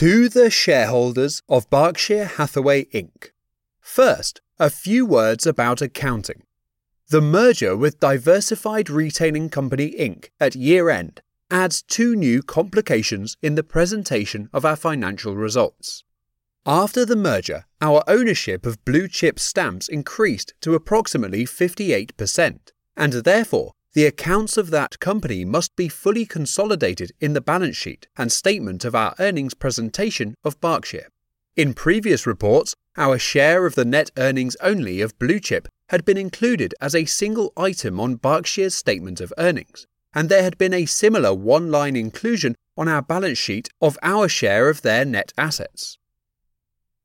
To the shareholders of Berkshire Hathaway Inc. First, a few words about accounting. The merger with Diversified Retailing Company Inc. at year-end adds two new complications in the presentation of our financial results. After the merger, our ownership of Blue Chip Stamps increased to approximately 58%, and therefore, the accounts of that company must be fully consolidated in the balance sheet and statement of our earnings presentation of Berkshire. In previous reports, our share of the net earnings only of Blue Chip had been included as a single item on Berkshire's statement of earnings, and there had been a similar one-line inclusion on our balance sheet of our share of their net assets.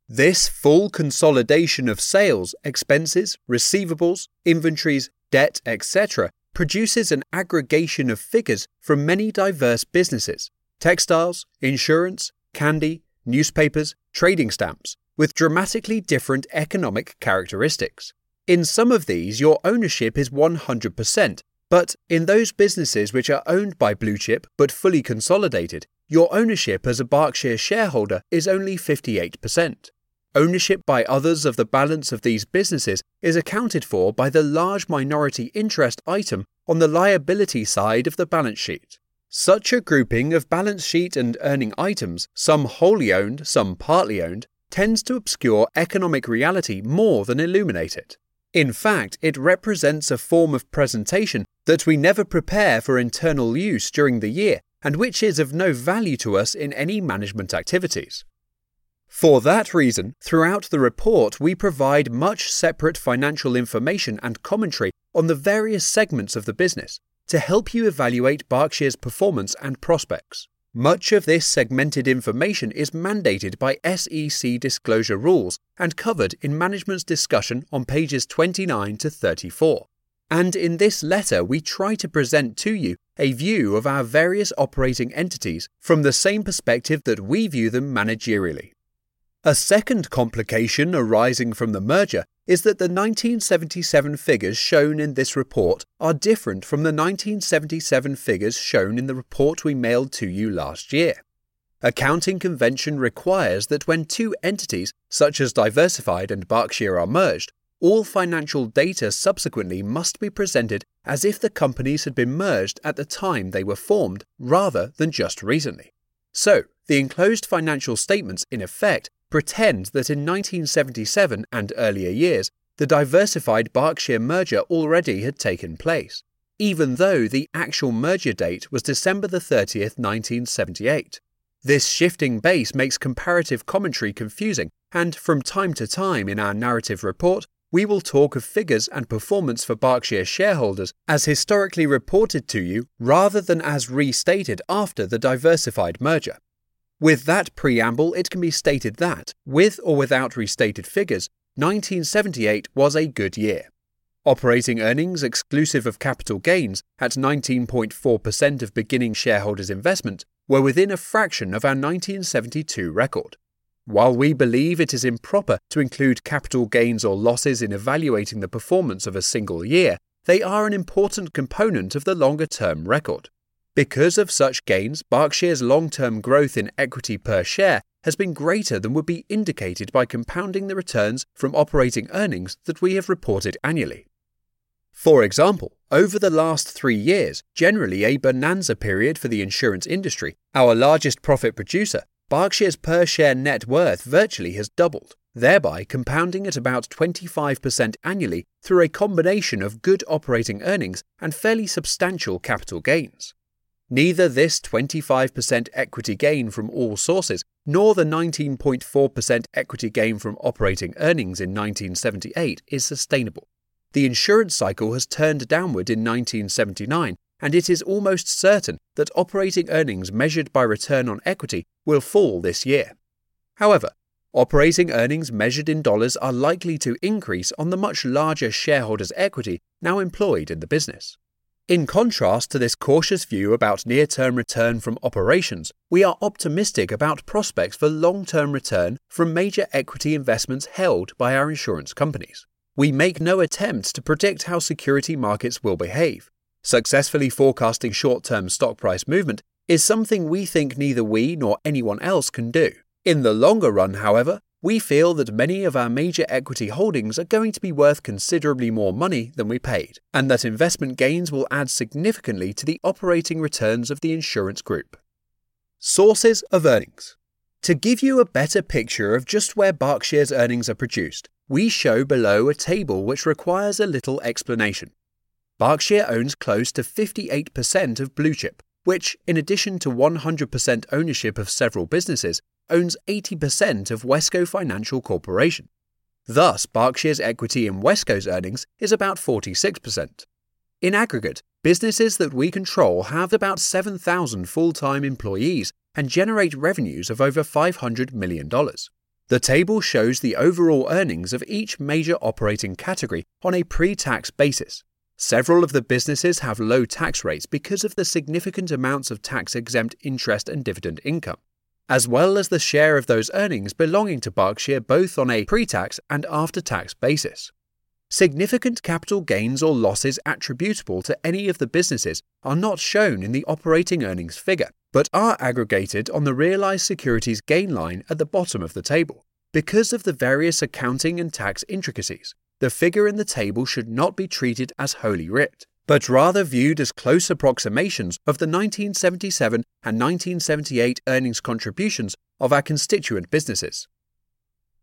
This full consolidation of sales, expenses, receivables, inventories, debt, etc., produces an aggregation of figures from many diverse businesses – textiles, insurance, candy, newspapers, trading stamps – with dramatically different economic characteristics. In some of these, your ownership is 100%, but in those businesses which are owned by Blue Chip but fully consolidated, your ownership as a Berkshire shareholder is only 58%. Ownership by others of the balance of these businesses is accounted for by the large minority interest item on the liability side of the balance sheet. Such a grouping of balance sheet and earning items, some wholly owned, some partly owned, tends to obscure economic reality more than illuminate it. In fact, it represents a form of presentation that we never prepare for internal use during the year and which is of no value to us in any management activities. For that reason, throughout the report we provide much separate financial information and commentary on the various segments of the business to help you evaluate Berkshire's performance and prospects. Much of this segmented information is mandated by SEC disclosure rules and covered in Management's Discussion on pages 29 to 34. And in this letter we try to present to you a view of our various operating entities from the same perspective that we view them managerially. A second complication arising from the merger is that the 1977 figures shown in this report are different from the 1977 figures shown in the report we mailed to you last year. Accounting convention requires that when two entities, such as Diversified and Berkshire, are merged, all financial data subsequently must be presented as if the companies had been merged at the time they were formed, rather than just recently. So, the enclosed financial statements, in effect, pretend that in 1977 and earlier years, the Diversified Berkshire merger already had taken place, even though the actual merger date was December 30, 1978. This shifting base makes comparative commentary confusing, and from time to time in our narrative report, we will talk of figures and performance for Berkshire shareholders as historically reported to you rather than as restated after the Diversified merger. With that preamble, it can be stated that, with or without restated figures, 1978 was a good year. Operating earnings exclusive of capital gains at 19.4% of beginning shareholders' investment were within a fraction of our 1972 record. While we believe it is improper to include capital gains or losses in evaluating the performance of a single year, they are an important component of the longer-term record. Because of such gains, Berkshire's long-term growth in equity per share has been greater than would be indicated by compounding the returns from operating earnings that we have reported annually. For example, over the last 3 years, generally a bonanza period for the insurance industry, our largest profit producer, Berkshire's per-share net worth virtually has doubled, thereby compounding at about 25% annually through a combination of good operating earnings and fairly substantial capital gains. Neither this 25% equity gain from all sources nor the 19.4% equity gain from operating earnings in 1978 is sustainable. The insurance cycle has turned downward in 1979, and it is almost certain that operating earnings measured by return on equity will fall this year. However, operating earnings measured in dollars are likely to increase on the much larger shareholders' equity now employed in the business. In contrast to this cautious view about near-term return from operations, we are optimistic about prospects for long-term return from major equity investments held by our insurance companies. We make no attempt to predict how security markets will behave. Successfully forecasting short-term stock price movement is something we think neither we nor anyone else can do. In the longer run, however, we feel that many of our major equity holdings are going to be worth considerably more money than we paid, and that investment gains will add significantly to the operating returns of the insurance group. Sources of earnings. To give you a better picture of just where Berkshire's earnings are produced, we show below a table which requires a little explanation. Berkshire owns close to 58% of Blue Chip, which, in addition to 100% ownership of several businesses, owns 80% of Wesco Financial Corporation. Thus, Berkshire's equity in Wesco's earnings is about 46%. In aggregate, businesses that we control have about 7,000 full-time employees and generate revenues of over $500 million. The table shows the overall earnings of each major operating category on a pre-tax basis. Several of the businesses have low tax rates because of the significant amounts of tax-exempt interest and dividend income, as well as the share of those earnings belonging to Berkshire both on a pre-tax and after-tax basis. Significant capital gains or losses attributable to any of the businesses are not shown in the operating earnings figure, but are aggregated on the realized securities gain line at the bottom of the table. Because of the various accounting and tax intricacies, the figure in the table should not be treated as holy writ, but rather viewed as close approximations of the 1977 and 1978 earnings contributions of our constituent businesses.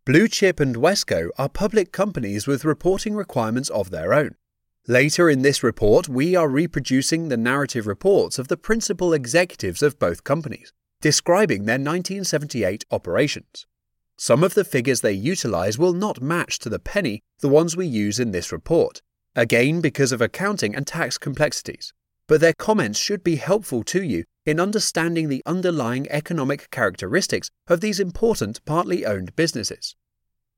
Blue Chip and Wesco are public companies with reporting requirements of their own. Later in this report, we are reproducing the narrative reports of the principal executives of both companies, describing their 1978 operations. Some of the figures they utilize will not match to the penny the ones we use in this report, again because of accounting and tax complexities, but their comments should be helpful to you in understanding the underlying economic characteristics of these important partly owned businesses.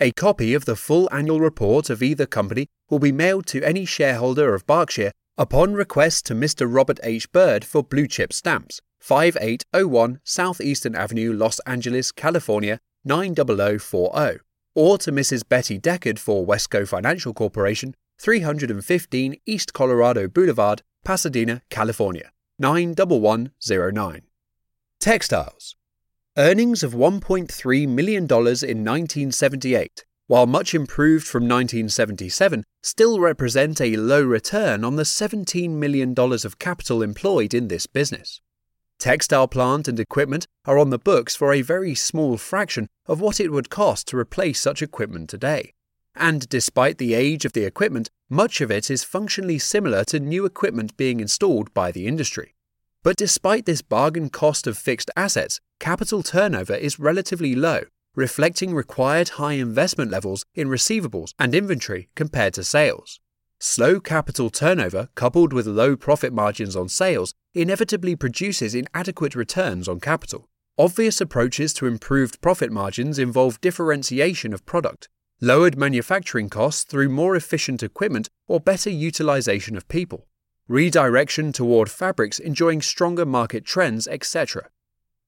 A copy of the full annual report of either company will be mailed to any shareholder of Berkshire upon request to Mr. Robert H. Bird for Blue Chip Stamps, 5801 Southeastern Avenue, Los Angeles, California, 90040, or to Mrs. Betty Deckard for Wesco Financial Corporation, 315 East Colorado Boulevard, Pasadena, California, 91109. Textiles. Earnings of $1.3 million in 1978, while much improved from 1977, still represent a low return on the $17 million of capital employed in this business. Textile plant and equipment are on the books for a very small fraction of what it would cost to replace such equipment today. And despite the age of the equipment, much of it is functionally similar to new equipment being installed by the industry. But despite this bargain cost of fixed assets, capital turnover is relatively low, reflecting required high investment levels in receivables and inventory compared to sales. Slow capital turnover, coupled with low profit margins on sales, inevitably produces inadequate returns on capital. Obvious approaches to improved profit margins involve differentiation of product, lowered manufacturing costs through more efficient equipment or better utilization of people, redirection toward fabrics enjoying stronger market trends, etc.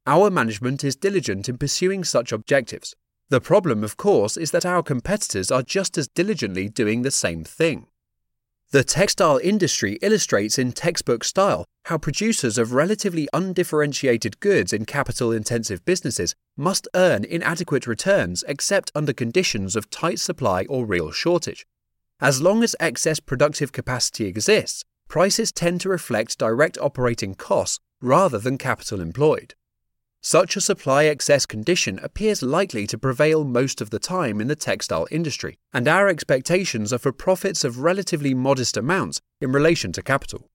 Our management is diligent in pursuing such objectives. The problem, of course, is that our competitors are just as diligently doing the same thing. The textile industry illustrates in textbook style how producers of relatively undifferentiated goods in capital-intensive businesses must earn inadequate returns except under conditions of tight supply or real shortage. As long as excess productive capacity exists, prices tend to reflect direct operating costs rather than capital employed. Such a supply excess condition appears likely to prevail most of the time in the textile industry, and our expectations are for profits of relatively modest amounts in relation to capital.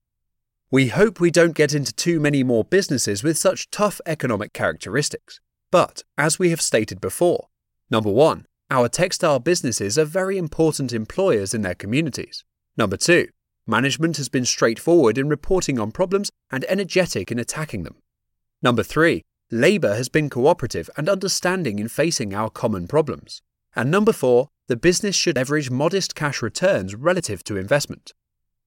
We hope we don't get into too many more businesses with such tough economic characteristics. But, as we have stated before, number 1, our textile businesses are very important employers in their communities. Number 2, management has been straightforward in reporting on problems and energetic in attacking them. Number 3, Labour has been cooperative and understanding in facing our common problems. And number 4, the business should average modest cash returns relative to investment.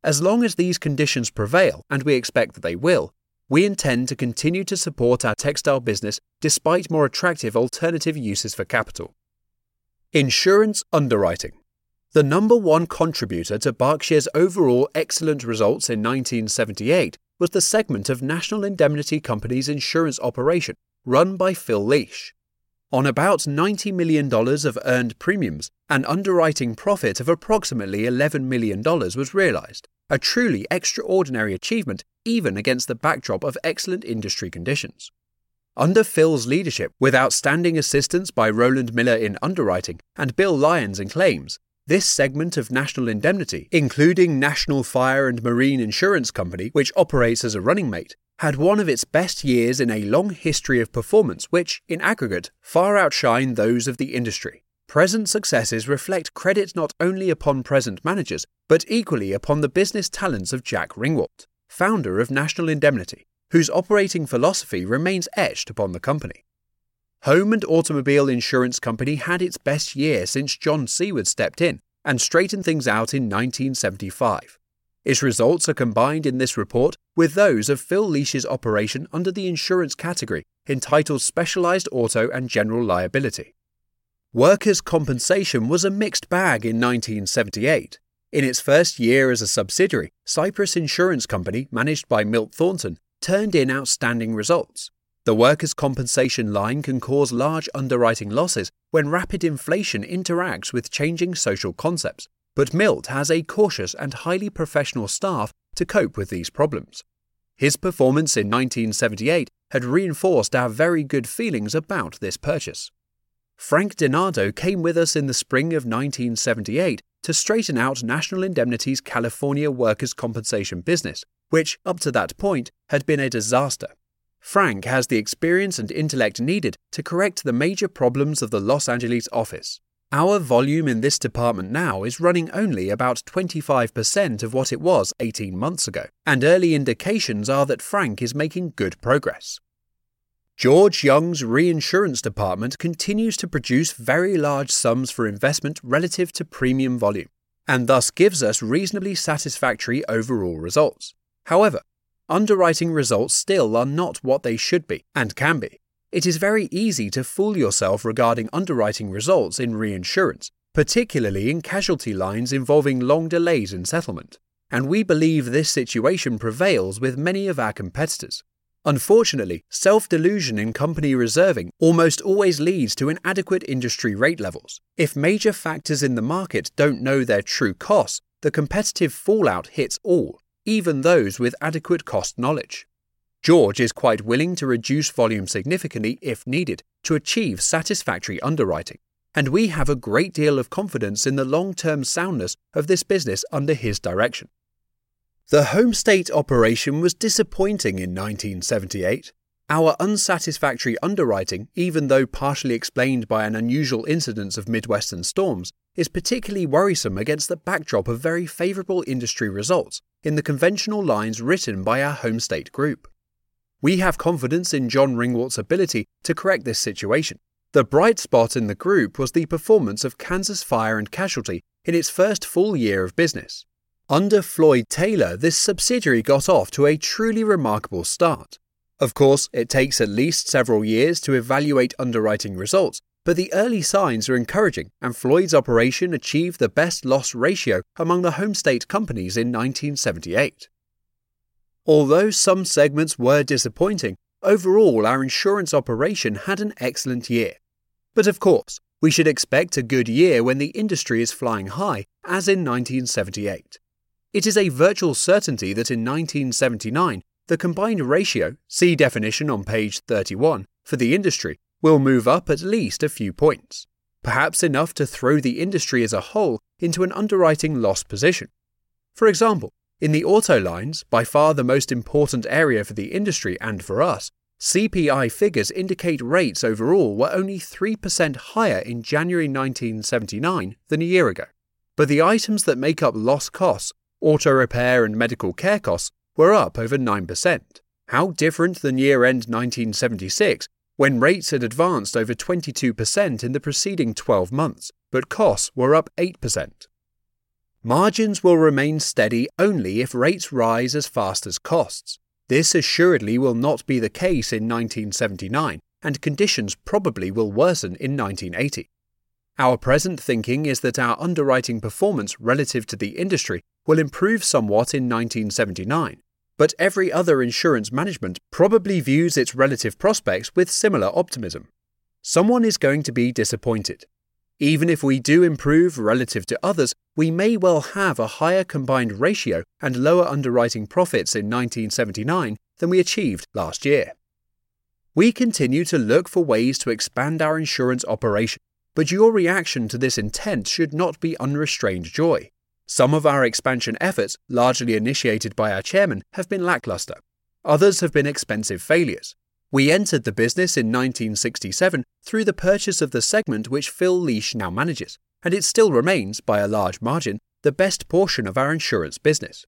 As long as these conditions prevail, and we expect that they will, we intend to continue to support our textile business despite more attractive alternative uses for capital. Insurance underwriting. The number one contributor to Berkshire's overall excellent results in 1978 was the segment of National Indemnity Company's insurance operation, run by Phil Leash. on about $90 million of earned premiums, an underwriting profit of approximately $11 million was realized, a truly extraordinary achievement even against the backdrop of excellent industry conditions. Under Phil's leadership, with outstanding assistance by Roland Miller in underwriting and Bill Lyons in claims, this segment of National Indemnity, including National Fire and Marine Insurance Company, which operates as a running mate, had one of its best years in a long history of performance which, in aggregate, far outshine those of the industry. Present successes reflect credit not only upon present managers, but equally upon the business talents of Jack Ringwalt, founder of National Indemnity, whose operating philosophy remains etched upon the company. Home and Automobile Insurance Company had its best year since John Seward stepped in and straightened things out in 1975. Its results are combined in this report with those of Phil Leash's operation under the insurance category entitled Specialized Auto and General Liability. Workers' compensation was a mixed bag in 1978. In its first year as a subsidiary, Cyprus Insurance Company, managed by Milt Thornton, turned in outstanding results. The workers' compensation line can cause large underwriting losses when rapid inflation interacts with changing social concepts, but Milt has a cautious and highly professional staff to cope with these problems. His performance in 1978 had reinforced our very good feelings about this purchase. Frank DiNardo came with us in the spring of 1978 to straighten out National Indemnity's California workers' compensation business, which, up to that point, had been a disaster. Frank has the experience and intellect needed to correct the major problems of the Los Angeles office. Our volume in this department now is running only about 25% of what it was 18 months ago, and early indications are that Frank is making good progress. George Young's reinsurance department continues to produce very large sums for investment relative to premium volume, and thus gives us reasonably satisfactory overall results. However, underwriting results still are not what they should be, and can be. It is very easy to fool yourself regarding underwriting results in reinsurance, particularly in casualty lines involving long delays in settlement, and we believe this situation prevails with many of our competitors. Unfortunately, self-delusion in company reserving almost always leads to inadequate industry rate levels. If major factors in the market don't know their true costs, the competitive fallout hits all, even those with adequate cost knowledge. George is quite willing to reduce volume significantly if needed to achieve satisfactory underwriting, and we have a great deal of confidence in the long-term soundness of this business under his direction. The home state operation was disappointing in 1978. Our unsatisfactory underwriting, even though partially explained by an unusual incidence of Midwestern storms, is particularly worrisome against the backdrop of very favourable industry results in the conventional lines written by our home state group. We have confidence in John Ringwalt's ability to correct this situation. The bright spot in the group was the performance of Kansas Fire and Casualty in its first full year of business. Under Floyd Taylor, this subsidiary got off to a truly remarkable start. Of course, it takes at least several years to evaluate underwriting results, but the early signs are encouraging, and Floyd's operation achieved the best loss ratio among the home state companies in 1978. Although some segments were disappointing, overall our insurance operation had an excellent year. But of course, we should expect a good year when the industry is flying high, as in 1978. It is a virtual certainty that in 1979, the combined ratio, see definition on page 31, for the industry will move up at least a few points, perhaps enough to throw the industry as a whole into an underwriting loss position. For example, in the auto lines, by far the most important area for the industry and for us, CPI figures indicate rates overall were only 3% higher in January 1979 than a year ago. But the items that make up loss costs, auto repair and medical care costs, were up over 9%. How different than year-end 1976, when rates had advanced over 22% in the preceding 12 months, but costs were up 8%. Margins will remain steady only if rates rise as fast as costs. This assuredly will not be the case in 1979, and conditions probably will worsen in 1980. Our present thinking is that our underwriting performance relative to the industry will improve somewhat in 1979, but every other insurance management probably views its relative prospects with similar optimism. someone is going to be disappointed. Even if we do improve relative to others, we may well have a higher combined ratio and lower underwriting profits in 1979 than we achieved last year. We continue to look for ways to expand our insurance operation, but your reaction to this intent should not be unrestrained joy. Some of our expansion efforts, largely initiated by our chairman, have been lackluster. Others have been expensive failures. We entered the business in 1967 through the purchase of the segment which Phil Leash now manages, and it still remains, by a large margin, the best portion of our insurance business.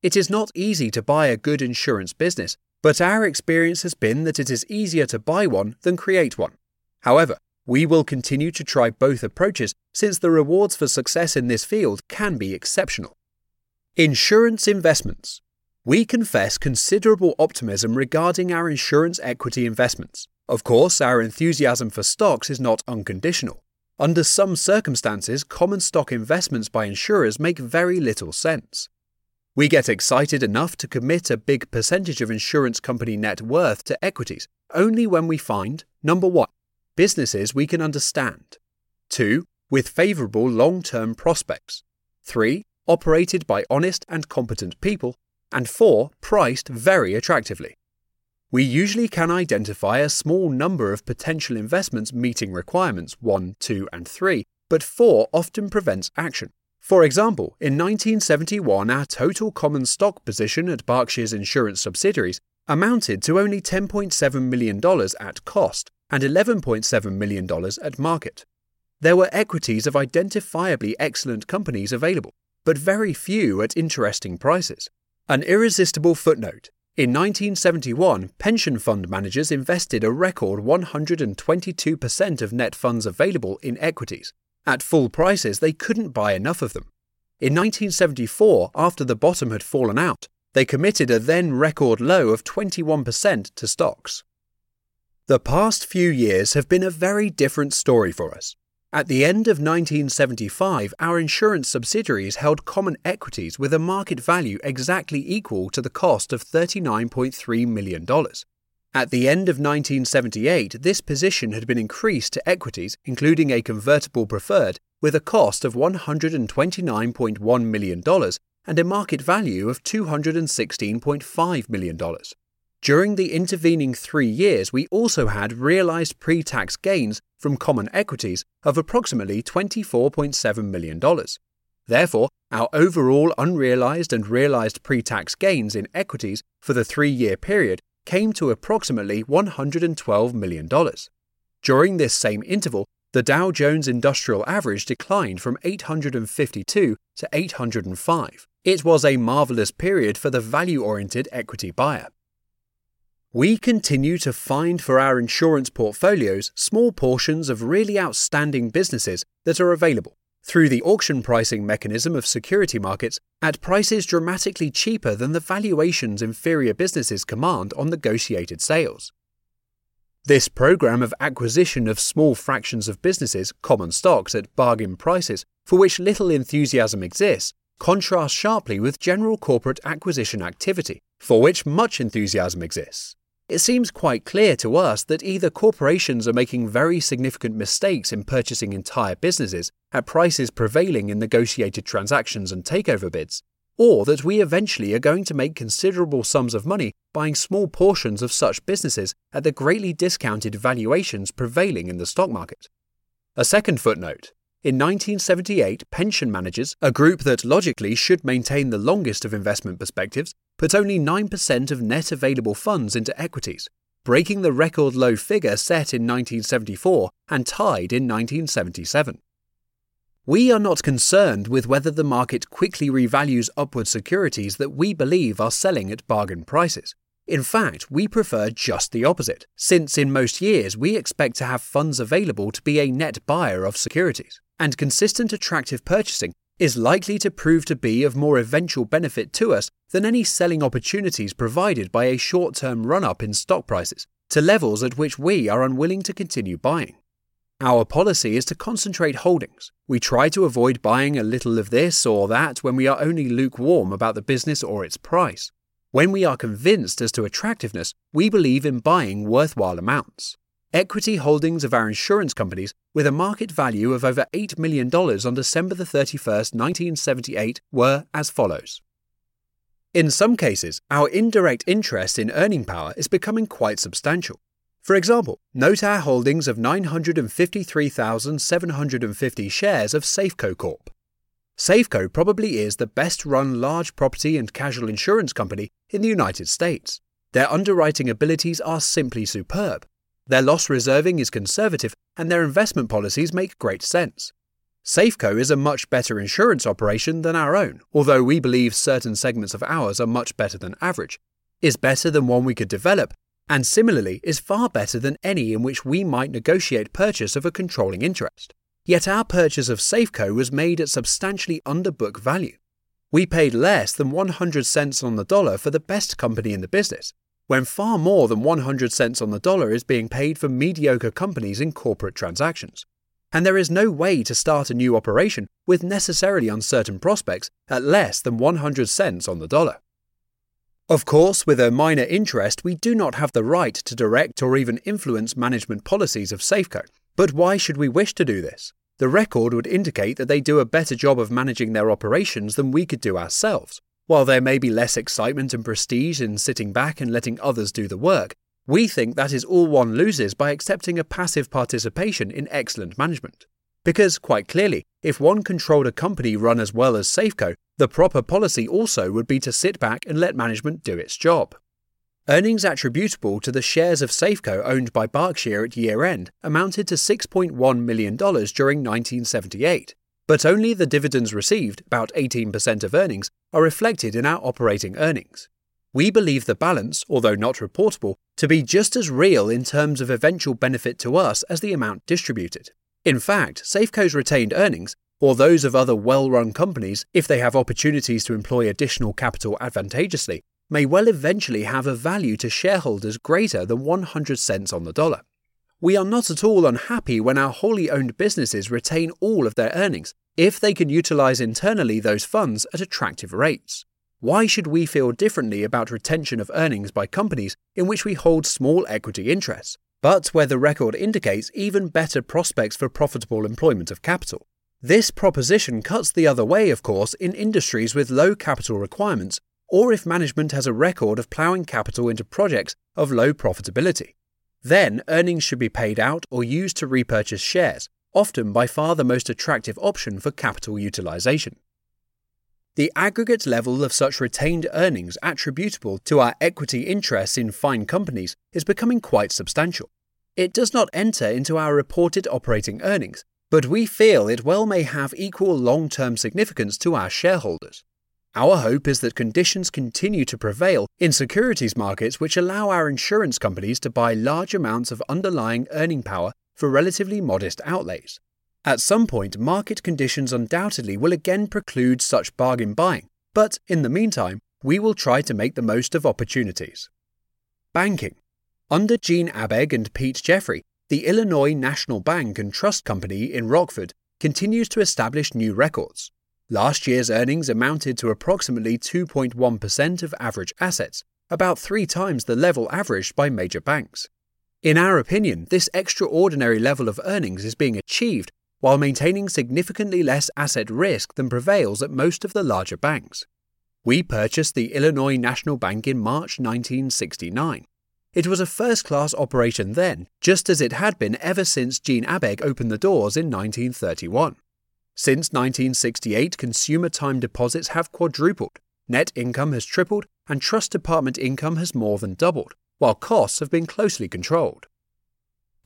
It is not easy to buy a good insurance business, but our experience has been that it is easier to buy one than create one. However, we will continue to try both approaches since the rewards for success in this field can be exceptional. Insurance investments. We confess considerable optimism regarding our insurance equity investments. Of course, our enthusiasm for stocks is not unconditional. Under some circumstances, common stock investments by insurers make very little sense. We get excited enough to commit a big percentage of insurance company net worth to equities only when we find, number one, businesses we can understand, two, with favourable long-term prospects, three, operated by honest and competent people, and four, priced very attractively. We usually can identify a small number of potential investments meeting requirements 1, 2, and 3, but 4 often prevents action. For example, in 1971 our total common stock position at Berkshire's insurance subsidiaries amounted to only $10.7 million at cost and $11.7 million at market. There were equities of identifiably excellent companies available, but very few at interesting prices. An irresistible footnote. In 1971, pension fund managers invested a record 122% of net funds available in equities. At full prices, they couldn't buy enough of them. In 1974, after the bottom had fallen out, they committed a then record low of 21% to stocks. The past few years have been a very different story for us. At the end of 1975, our insurance subsidiaries held common equities with a market value exactly equal to the cost of $39.3 million. At the end of 1978, this position had been increased to equities, including a convertible preferred, with a cost of $129.1 million and a market value of $216.5 million. During the intervening 3 years, we also had realized pre-tax gains from common equities of approximately $24.7 million. Therefore, our overall unrealized and realized pre-tax gains in equities for the 3-year period came to approximately $112 million. During this same interval, the Dow Jones Industrial Average declined from 852 to 805. It was a marvelous period for the value-oriented equity buyer. We continue to find for our insurance portfolios small portions of really outstanding businesses that are available through the auction pricing mechanism of security markets at prices dramatically cheaper than the valuations inferior businesses command on negotiated sales. This program of acquisition of small fractions of businesses, common stocks at bargain prices for which little enthusiasm exists, contrasts sharply with general corporate acquisition activity for which much enthusiasm exists. It seems quite clear to us that either corporations are making very significant mistakes in purchasing entire businesses at prices prevailing in negotiated transactions and takeover bids, or that we eventually are going to make considerable sums of money buying small portions of such businesses at the greatly discounted valuations prevailing in the stock market. A second footnote. In 1978, pension managers, a group that logically should maintain the longest of investment perspectives, put only 9% of net available funds into equities, breaking the record low figure set in 1974 and tied in 1977. We are not concerned with whether the market quickly revalues upward securities that we believe are selling at bargain prices. In fact, we prefer just the opposite, since in most years we expect to have funds available to be a net buyer of securities, and consistent attractive purchasing is likely to prove to be of more eventual benefit to us than any selling opportunities provided by a short-term run-up in stock prices, to levels at which we are unwilling to continue buying. Our policy is to concentrate holdings. We try to avoid buying a little of this or that when we are only lukewarm about the business or its price. When we are convinced as to attractiveness, we believe in buying worthwhile amounts. equity holdings of our insurance companies with a market value of over $8 million on December 31, 1978 were as follows. In some cases, our indirect interest in earning power is becoming quite substantial. For example, note our holdings of 953,750 shares of Safeco Corp. Safeco probably is the best-run large property and casualty insurance company in the United States. Their underwriting abilities are simply superb. Their loss reserving is conservative and their investment policies make great sense. Safeco is a much better insurance operation than our own, although we believe certain segments of ours are much better than average, is better than one we could develop, and similarly is far better than any in which we might negotiate purchase of a controlling interest. Yet our purchase of Safeco was made at substantially under book value. We paid less than 100 cents on the dollar for the best company in the business, when far more than 100 cents on the dollar is being paid for mediocre companies in corporate transactions. And there is no way to start a new operation with necessarily uncertain prospects at less than 100 cents on the dollar. Of course, with a minor interest, we do not have the right to direct or even influence management policies of Safeco. But why should we wish to do this? The record would indicate that they do a better job of managing their operations than we could do ourselves. While there may be less excitement and prestige in sitting back and letting others do the work, we think that is all one loses by accepting a passive participation in excellent management. Because, quite clearly, if one controlled a company run as well as Safeco, the proper policy also would be to sit back and let management do its job. Earnings attributable to the shares of Safeco owned by Berkshire at year-end amounted to $6.1 million during 1978, but only the dividends received, about 18% of earnings, are reflected in our operating earnings. We believe the balance, although not reportable, to be just as real in terms of eventual benefit to us as the amount distributed. In fact, Safeco's retained earnings, or those of other well-run companies if they have opportunities to employ additional capital advantageously, may well eventually have a value to shareholders greater than 100 cents on the dollar. We are not at all unhappy when our wholly owned businesses retain all of their earnings if they can utilize internally those funds at attractive rates. Why should we feel differently about retention of earnings by companies in which we hold small equity interests, but where the record indicates even better prospects for profitable employment of capital? This proposition cuts the other way, of course, in industries with low capital requirements or if management has a record of ploughing capital into projects of low profitability. Then earnings should be paid out or used to repurchase shares, often by far the most attractive option for capital utilization. The aggregate level of such retained earnings attributable to our equity interests in fine companies is becoming quite substantial. It does not enter into our reported operating earnings, but we feel it well may have equal long-term significance to our shareholders. Our hope is that conditions continue to prevail in securities markets which allow our insurance companies to buy large amounts of underlying earning power for relatively modest outlays. At some point, market conditions undoubtedly will again preclude such bargain buying, but in the meantime, we will try to make the most of opportunities. Banking. Under Gene Abegg and Pete Jeffrey, the Illinois National Bank and Trust Company in Rockford continues to establish new records. Last year's earnings amounted to approximately 2.1% of average assets, about 3 times the level averaged by major banks. In our opinion, this extraordinary level of earnings is being achieved while maintaining significantly less asset risk than prevails at most of the larger banks. We purchased the Illinois National Bank in March 1969. It was a first-class operation then, just as it had been ever since Gene Abegg opened the doors in 1931. Since 1968, consumer time deposits have quadrupled, net income has tripled, and trust department income has more than doubled, while costs have been closely controlled.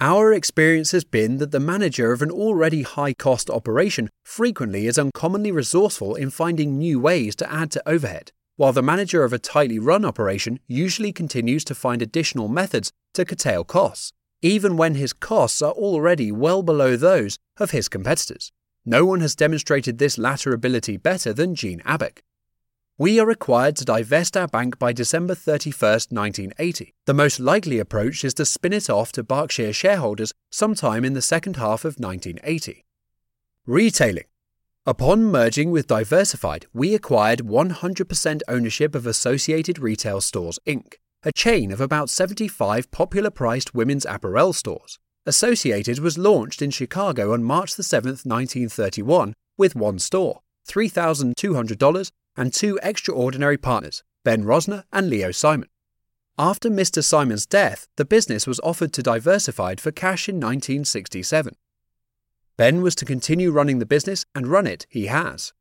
Our experience has been that the manager of an already high-cost operation frequently is uncommonly resourceful in finding new ways to add to overhead, while the manager of a tightly run operation usually continues to find additional methods to curtail costs, even when his costs are already well below those of his competitors. No one has demonstrated this latter ability better than Gene Abegg. We are required to divest our bank by December 31, 1980. The most likely approach is to spin it off to Berkshire shareholders sometime in the second half of 1980. Retailing. Upon merging with Diversified, we acquired 100% ownership of Associated Retail Stores Inc., a chain of about 75 popular-priced women's apparel stores. Associated was launched in Chicago on March 7, 1931, with one store, $3,200, and two extraordinary partners, Ben Rosner and Leo Simon. After Mr. Simon's death, the business was offered to Diversified for cash in 1967. Ben was to continue running the business, and run it he has.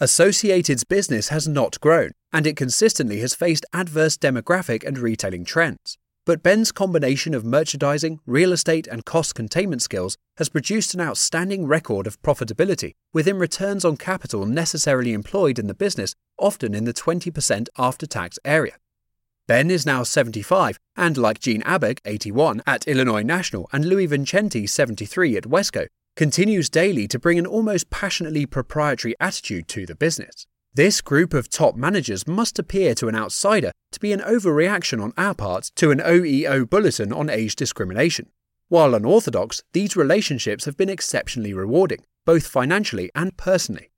Associated's business has not grown, and it consistently has faced adverse demographic and retailing trends. But Ben's combination of merchandising, real estate, and cost containment skills has produced an outstanding record of profitability, within returns on capital necessarily employed in the business, often in the 20% after-tax area. Ben is now 75, and like Gene Abegg, 81, at Illinois National, and Louis Vincenti, 73, at Wesco, continues daily to bring an almost passionately proprietary attitude to the business. This group of top managers must appear to an outsider to be an overreaction on our part to an OEO bulletin on age discrimination. While unorthodox, these relationships have been exceptionally rewarding, both financially and personally.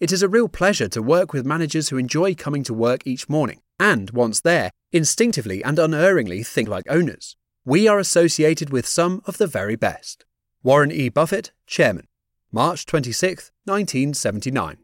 It is a real pleasure to work with managers who enjoy coming to work each morning and, once there, instinctively and unerringly think like owners. We are associated with some of the very best. Warren E. Buffett, Chairman, March 26, 1979.